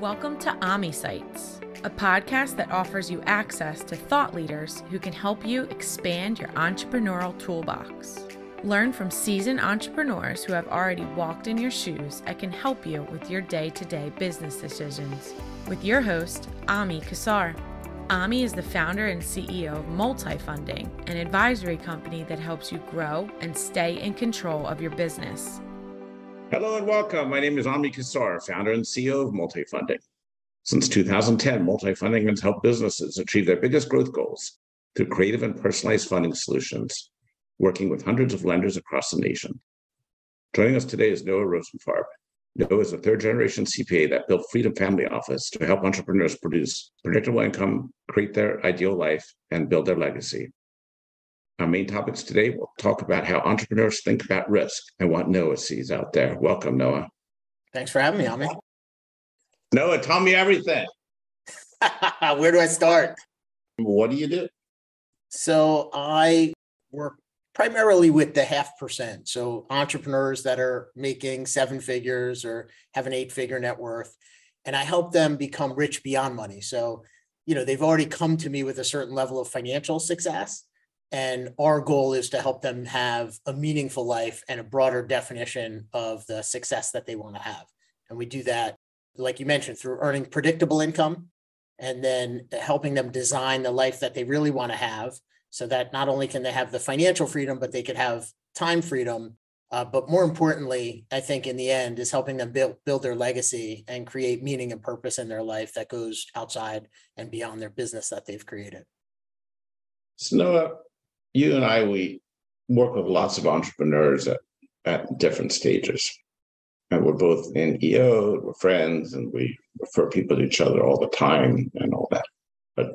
Welcome to AMI Sites, a podcast that offers you access to thought leaders who can help you expand your entrepreneurial toolbox. Learn from seasoned entrepreneurs who have already walked in your shoes and can help you with your day-to-day business decisions. With your host, Ami Kassar. Ami is the founder and CEO of Multifunding, an advisory company that helps you grow and stay in control of your business. Hello and welcome. My name is Ami Kassar, founder and CEO of Multifunding. Since 2010, Multifunding has helped businesses achieve their biggest growth goals through creative and personalized funding solutions, working with hundreds of lenders across the nation. Joining us today is Noah Rosenfarb. Noah is a third-generation CPA that built Freedom Family Office to help entrepreneurs produce predictable income, create their ideal life, and build their legacy. Our main topics today, we'll talk about how entrepreneurs think about risk and what Noah sees out there. Welcome, Noah. Thanks for having me, Ami. Noah, tell me everything. Where do I start? What do you do? So I work primarily with the 0.5%. So entrepreneurs that are making seven figures or have an 8-figure net worth, and I help them become rich beyond money. So, you know, they've already come to me with a certain level of financial success. And our goal is to help them have a meaningful life and a broader definition of the success that they want to have. And we do that, like you mentioned, through earning predictable income and then helping them design the life that they really want to have so that not only can they have the financial freedom, but they could have time freedom. But more importantly, I think in the end is helping them build their legacy and create meaning and purpose in their life that goes outside and beyond their business that they've created. So Noah, you and I, we work with lots of entrepreneurs at different stages. And we're both in EO, we're friends, and we refer people to each other all the time and all that. But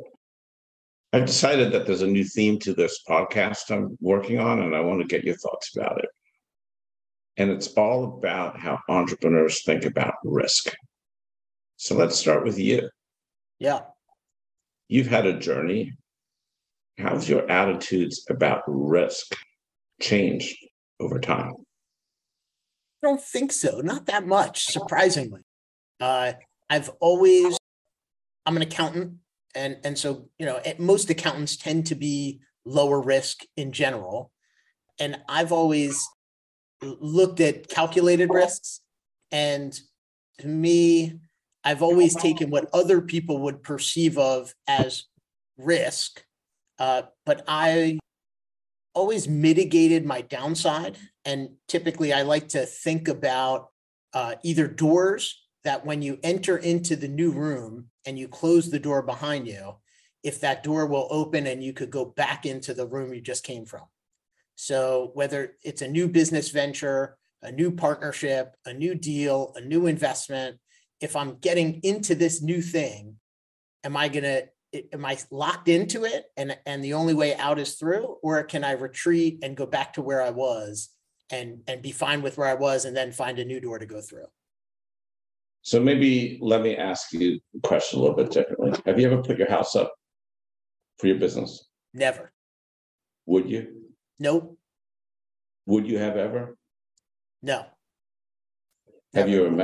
I've decided that there's a new theme to this podcast I'm working on, and I want to get your thoughts about it. And it's all about how entrepreneurs think about risk. So let's start with you. Yeah. You've had a journey. How's your attitudes about risk changed over time? I don't think so. Not that much, surprisingly. I'm an accountant. And so, you know, most accountants tend to be lower risk in general. And I've always looked at calculated risks. And to me, I've always taken what other people would perceive of as risk. But I always mitigated my downside. And typically I like to think about either doors that when you enter into the new room and you close the door behind you, if that door will open and you could go back into the room you just came from. So whether it's a new business venture, a new partnership, a new deal, a new investment, if I'm getting into this new thing, am I locked into it and the only way out is through, or can I retreat and go back to where I was and be fine with where I was and then find a new door to go through? So maybe let me ask you the question a little bit differently. Have you ever put your house up for your business? Never. Would you? Nope. Would you have ever? No. Have you ever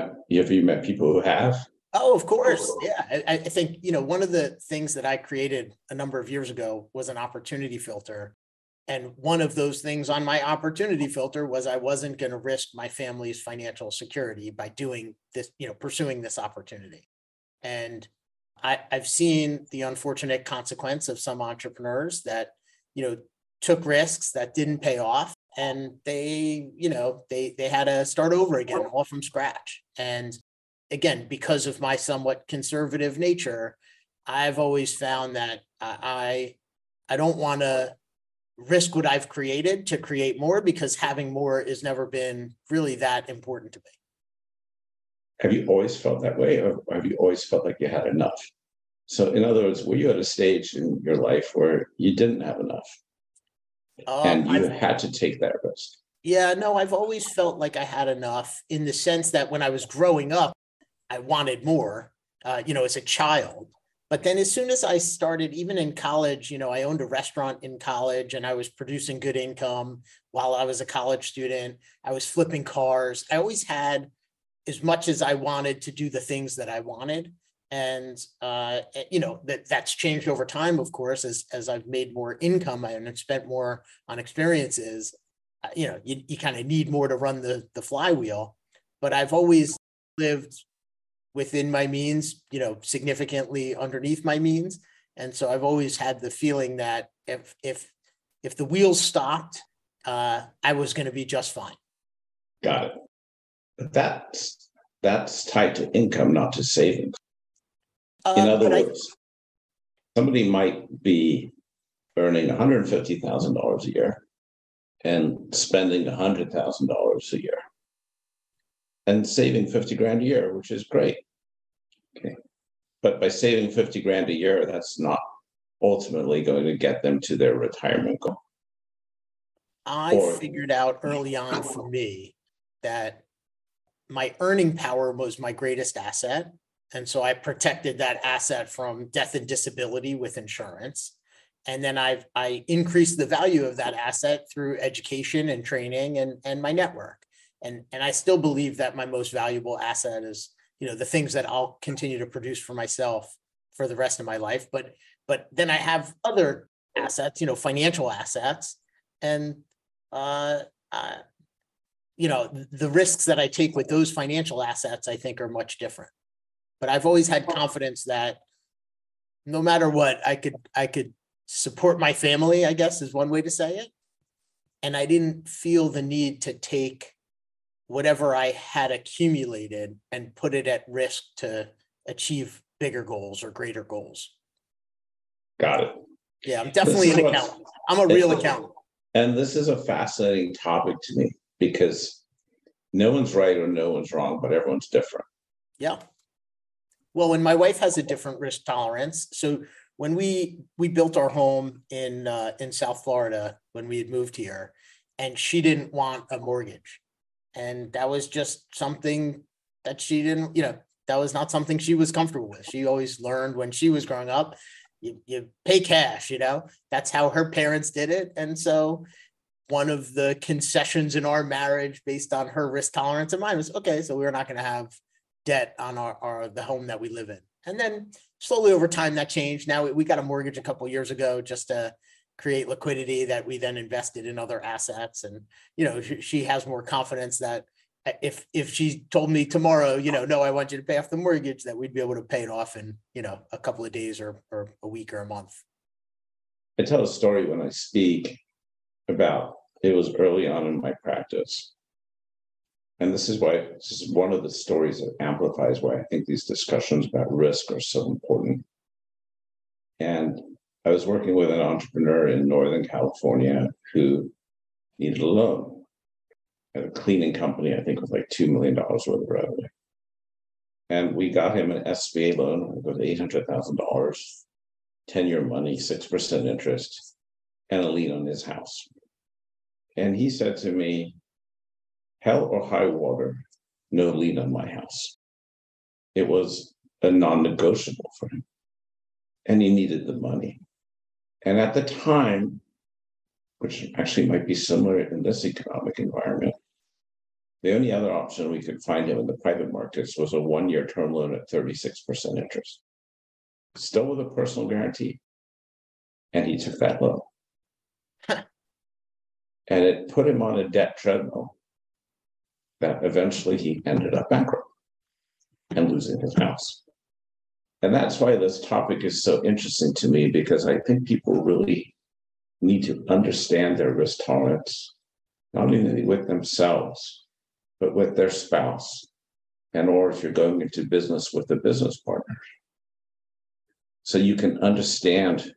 met people who have? Oh, of course. Yeah. I think, you know, one of the things that I created a number of years ago was an opportunity filter. And one of those things on my opportunity filter was I wasn't going to risk my family's financial security by doing this, you know, pursuing this opportunity. And I've seen the unfortunate consequence of some entrepreneurs that, you know, took risks that didn't pay off and they, you know, they had to start over again all from scratch. And again, because of my somewhat conservative nature, I've always found that I don't want to risk what I've created to create more, because having more has never been really that important to me. Have you always felt that way, or have you always felt like you had enough? So in other words, were you at a stage in your life where you didn't have enough and you had to take that risk? Yeah, no, I've always felt like I had enough, in the sense that when I was growing up, I wanted more, you know, as a child. But then as soon as I started, even in college, you know, I owned a restaurant in college and I was producing good income while I was a college student. I was flipping cars. I always had as much as I wanted to do the things that I wanted. And, you know, that's changed over time, of course, as I've made more income and I've spent more on experiences, you know, you kind of need more to run the flywheel. But I've always lived within my means, you know, significantly underneath my means. And so I've always had the feeling that if the wheels stopped, I was going to be just fine. Got it. That's tied to income, not to savings. In other words, somebody might be earning $150,000 a year and spending $100,000 a year and saving 50 grand a year, which is great. Okay. But by saving 50 grand a year, that's not ultimately going to get them to their retirement goal. I figured out early on for me that my earning power was my greatest asset. And so I protected that asset from death and disability with insurance. And then I increased the value of that asset through education and training and my network. And I still believe that my most valuable asset is, you know, the things that I'll continue to produce for myself for the rest of my life. But then I have other assets, you know, financial assets. And, you know, the risks that I take with those financial assets, I think, are much different. But I've always had confidence that no matter what, I could support my family, I guess, is one way to say it. And I didn't feel the need to take whatever I had accumulated and put it at risk to achieve bigger goals or greater goals. Got it. Yeah, I'm definitely an accountant. I'm a real accountant. And this is a fascinating topic to me because no one's right or no one's wrong, but everyone's different. Yeah. Well, and my wife has a different risk tolerance. So when we built our home in South Florida when we had moved here, and she didn't want a mortgage, and that was just something that she didn't, you know, that was not something she was comfortable with. She always learned when she was growing up, you pay cash, you know, that's how her parents did it. And so one of the concessions in our marriage based on her risk tolerance and mine was, okay, so we're not going to have debt on the home that we live in. And then slowly over time that changed. Now we got a mortgage a couple of years ago just to create liquidity that we then invested in other assets. And, you know, she has more confidence that if she told me tomorrow, you know, no, I want you to pay off the mortgage, that we'd be able to pay it off in, you know, a couple of days or a week or a month. I tell a story when I speak about, it was early on in my practice. And this is one of the stories that amplifies why I think these discussions about risk are so important. And I was working with an entrepreneur in Northern California who needed a loan at a cleaning company, I think with like $2 million worth of revenue. And we got him an SBA loan with $800,000, 10-year money, 6% interest, and a lien on his house. And he said to me, hell or high water, no lien on my house. It was a non-negotiable for him, and he needed the money. And at the time, which actually might be similar in this economic environment, the only other option we could find him in the private markets was a 1-year term loan at 36% interest, still with a personal guarantee. And he took that loan. And it put him on a debt treadmill that eventually he ended up bankrupt and losing his house. And that's why this topic is so interesting to me, because I think people really need to understand their risk tolerance, not only with themselves, but with their spouse, and or if you're going into business with a business partner. So you can understand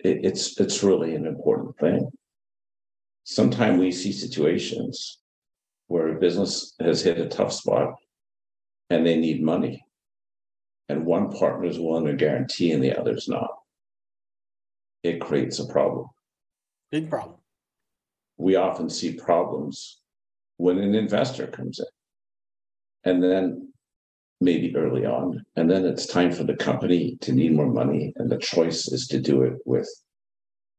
it's really an important thing. Sometimes we see situations where a business has hit a tough spot and they need money. And one partner is willing to guarantee and the other's not. It creates a problem. Big problem. We often see problems when an investor comes in. And then maybe early on, and then it's time for the company to need more money. And the choice is to do it with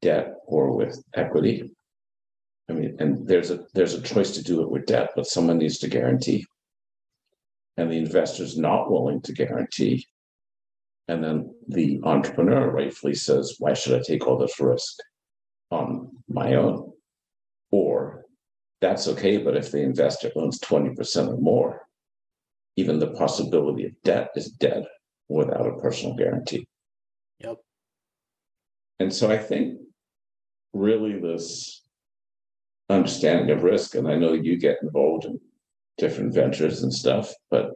debt or with equity. I mean, and there's a choice to do it with debt, but someone needs to guarantee. and the investor's not willing to guarantee. And then the entrepreneur rightfully says, why should I take all this risk on my own? Or that's okay, but if the investor owns 20% or more, even the possibility of debt is dead without a personal guarantee. Yep. And so I think really this understanding of risk, and I know you get involved in different ventures and stuff, but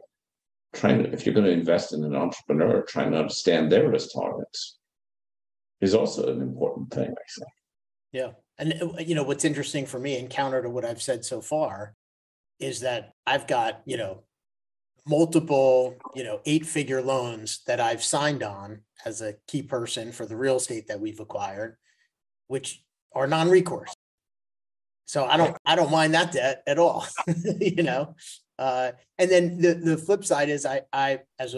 trying to, if you're going to invest in an entrepreneur, trying to understand their risk tolerance is also an important thing, I think. Yeah. And, you know, what's interesting for me and counter to what I've said so far is that I've got, you know, multiple, you know, 8-figure loans that I've signed on as a key person for the real estate that we've acquired, which are non-recourse. So I don't mind that debt at all, you know? And then the flip side is I as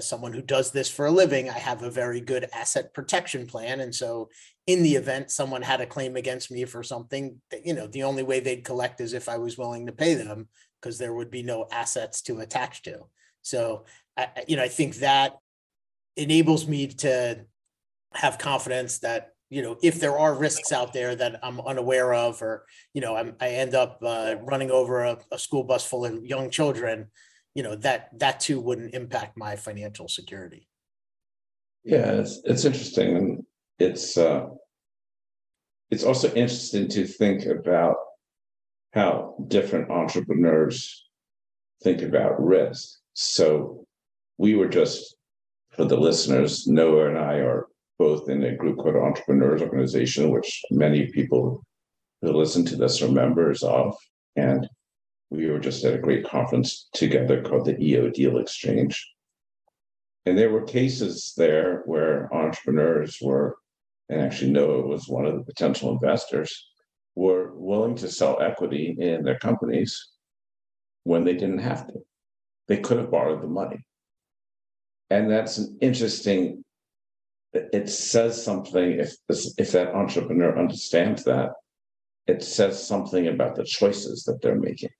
someone who does this for a living, I have a very good asset protection plan. And so in the event someone had a claim against me for something that, you know, the only way they'd collect is if I was willing to pay them, because there would be no assets to attach to. So, I think that enables me to have confidence that, you know, if there are risks out there that I'm unaware of, or, you know, I end up running over a school bus full of young children, you know, that too wouldn't impact my financial security. Yeah, it's interesting. And it's also interesting to think about how different entrepreneurs think about risk. So we were just, for the listeners, Noah and I are both in a group called Entrepreneurs Organization, which many people who listen to this are members of. And we were just at a great conference together called the EO Deal Exchange. And there were cases there where entrepreneurs were, and actually Noah was one of the potential investors, were willing to sell equity in their companies when they didn't have to. They could have borrowed the money. And that's an interesting, it says something, if that entrepreneur understands that, it says something about the choices that they're making.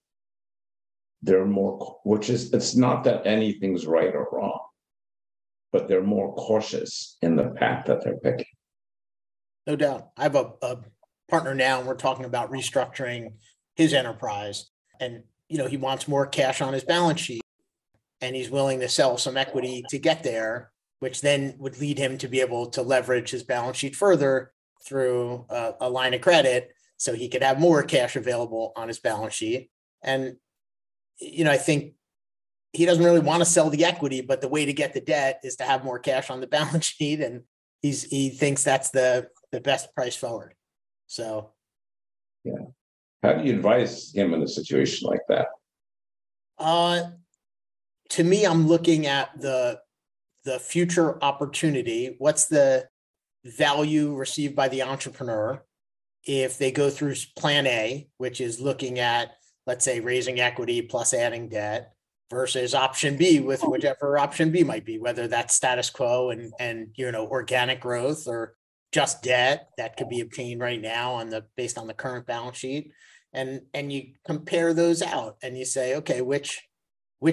They're more, which is, it's not that anything's right or wrong, but they're more cautious in the path that they're picking. No doubt. I have a partner now, and we're talking about restructuring his enterprise. And, you know, he wants more cash on his balance sheet, and he's willing to sell some equity to get there, which then would lead him to be able to leverage his balance sheet further through a line of credit, so he could have more cash available on his balance sheet. And, you know, I think he doesn't really want to sell the equity, but the way to get the debt is to have more cash on the balance sheet. And he thinks that's the best price forward. So, yeah. How do you advise him in a situation like that? To me, I'm looking at the future opportunity. What's the value received by the entrepreneur if they go through plan A, which is looking at, let's say, raising equity plus adding debt, versus option B, with whichever option B might be, whether that's status quo and you know, organic growth, or just debt that could be obtained right now based on the current balance sheet. And you compare those out and you say, okay, which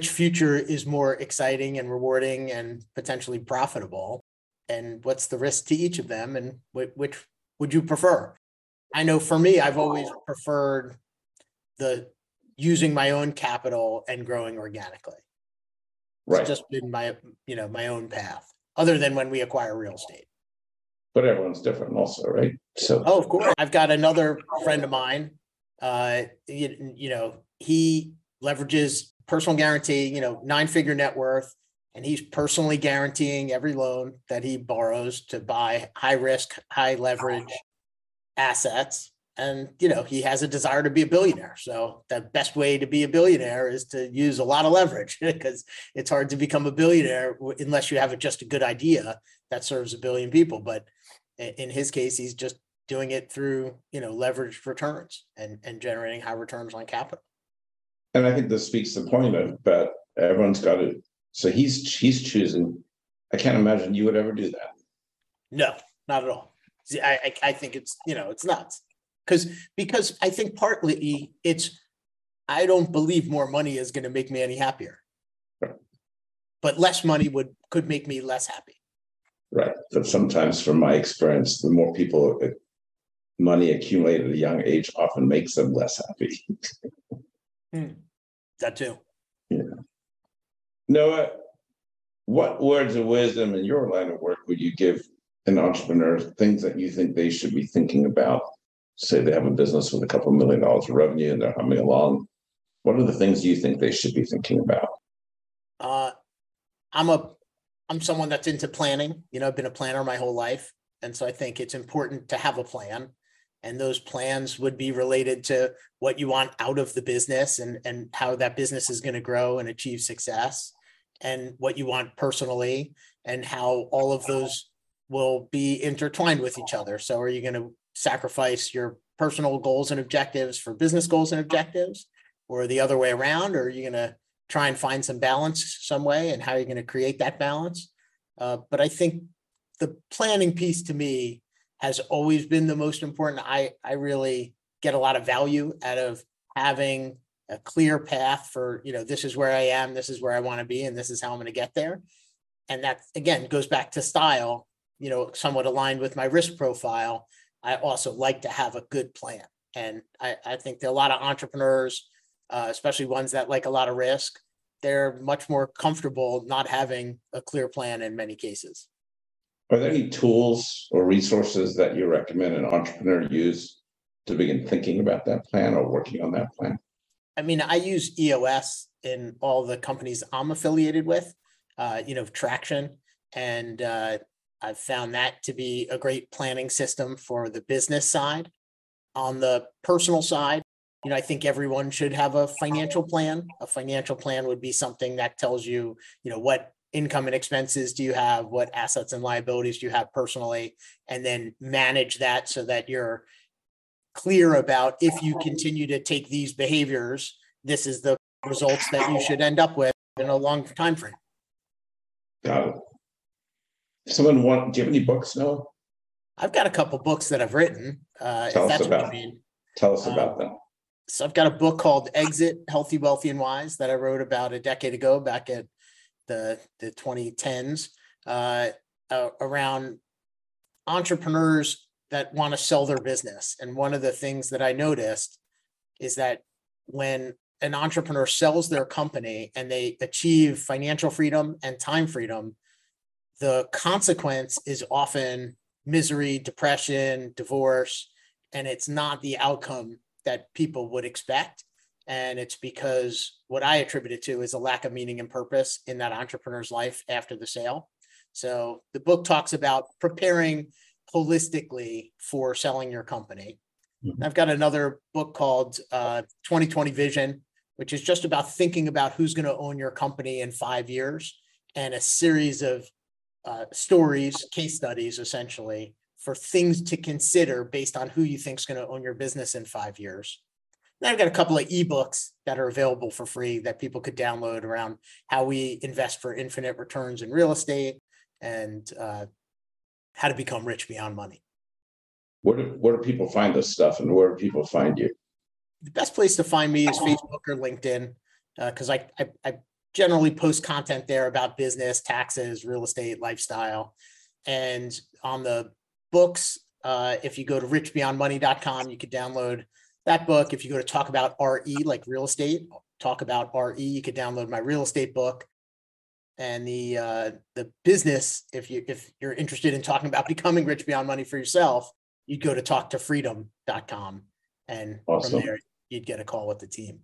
future is more exciting and rewarding and potentially profitable? And what's the risk to each of them? And which would you prefer? I know for me, I've always preferred using my own capital and growing organically. Right. It's just been my own path, other than when we acquire real estate. But everyone's different also, right? So. Oh, of course. I've got another friend of mine, he leverages personal guarantee, you know, 9-figure net worth, and he's personally guaranteeing every loan that he borrows to buy high risk, high leverage assets. And, you know, he has a desire to be a billionaire. So the best way to be a billionaire is to use a lot of leverage, because it's hard to become a billionaire unless you have just a good idea that serves a billion people. But in his case, he's just doing it through, you know, leveraged returns and generating high returns on capital. And I think this speaks to the point of, but everyone's got it. So he's choosing. I can't imagine you would ever do that. No, not at all. I think it's, you know, it's nuts. Because I think partly I don't believe more money is going to make me any happier. but less money could make me less happy. Right. But sometimes from my experience, the more people money accumulated at a young age often makes them less happy. That too. Yeah. Noah, what words of wisdom in your line of work would you give an entrepreneur, things that you think they should be thinking about? Say they have a business with a couple $1 million of revenue and they're humming along. What are the things you think they should be thinking about? I'm someone that's into planning. You know, I've been a planner my whole life. And so I think it's important to have a plan. And those plans would be related to what you want out of the business and how that business is going to grow and achieve success, and what you want personally and how all of those will be intertwined with each other. So are you going to sacrifice your personal goals and objectives for business goals and objectives, or the other way around? Or are you going to try and find some balance some way, and how are you going to create that balance? But I think the planning piece to me has always been the most important. I really get a lot of value out of having a clear path for, you know, this is where I am, this is where I want to be, and this is how I'm going to get there. And that, again, goes back to style, you know, somewhat aligned with my risk profile. I also like to have a good plan. And I think there are a lot of entrepreneurs, especially ones that like a lot of risk, they're much more comfortable not having a clear plan in many cases. Are there any tools or resources that you recommend an entrepreneur use to begin thinking about that plan or working on that plan? I mean, I use EOS in all the companies I'm affiliated with, Traction. And I've found that to be a great planning system for the business side. On the personal side, you know, I think everyone should have a financial plan. A financial plan would be something that tells you, you know, what income and expenses do you have, what assets and liabilities do you have personally, and then manage that so that you're clear about, if you continue to take these behaviors, this is the results that you should end up with in a long time frame. Got it. Do you have any books, Noah? I've got a couple books that I've written. Tell us about them. So I've got a book called Exit, Healthy, Wealthy, and Wise that I wrote about a decade ago, back at the 2010s, around entrepreneurs that want to sell their business. And one of the things that I noticed is that when an entrepreneur sells their company and they achieve financial freedom and time freedom, the consequence is often misery, depression, divorce, and it's not the outcome that people would expect. And it's because what I attribute it to is a lack of meaning and purpose in that entrepreneur's life after the sale. So the book talks about preparing holistically for selling your company. Mm-hmm. I've got another book called 2020 Vision, which is just about thinking about who's going to own your company in 5 years, and a series of stories, case studies, essentially, for things to consider based on who you think is going to own your business in 5 years. And I've got a couple of ebooks that are available for free that people could download around how we invest for infinite returns in real estate, and how to become rich beyond money. Where do people find this stuff, and where do people find you? The best place to find me is Facebook or LinkedIn, because I generally post content there about business, taxes, real estate, lifestyle. And on the books, if you go to richbeyondmoney.com, you could download that book. If you go to Talk About RE, like real estate, Talk About RE, you could download my real estate book. And the business, if you're interested in talking about becoming rich beyond money for yourself, you'd go to talktofreedom.com, and From there you'd get a call with the team.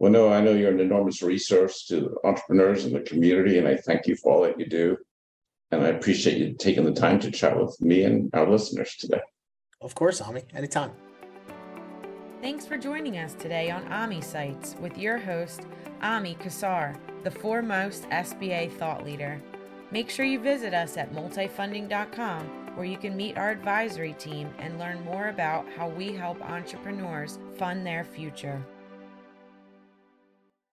Well, Noah, I know you're an enormous resource to entrepreneurs in the community, and I thank you for all that you do. And I appreciate you taking the time to chat with me and our listeners today. Of course, Ami, anytime. Thanks for joining us today on AMI Sites with your host, Ami Kassar, the foremost SBA thought leader. Make sure you visit us at multifunding.com, where you can meet our advisory team and learn more about how we help entrepreneurs fund their future.